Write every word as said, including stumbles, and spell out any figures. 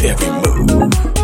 Every move.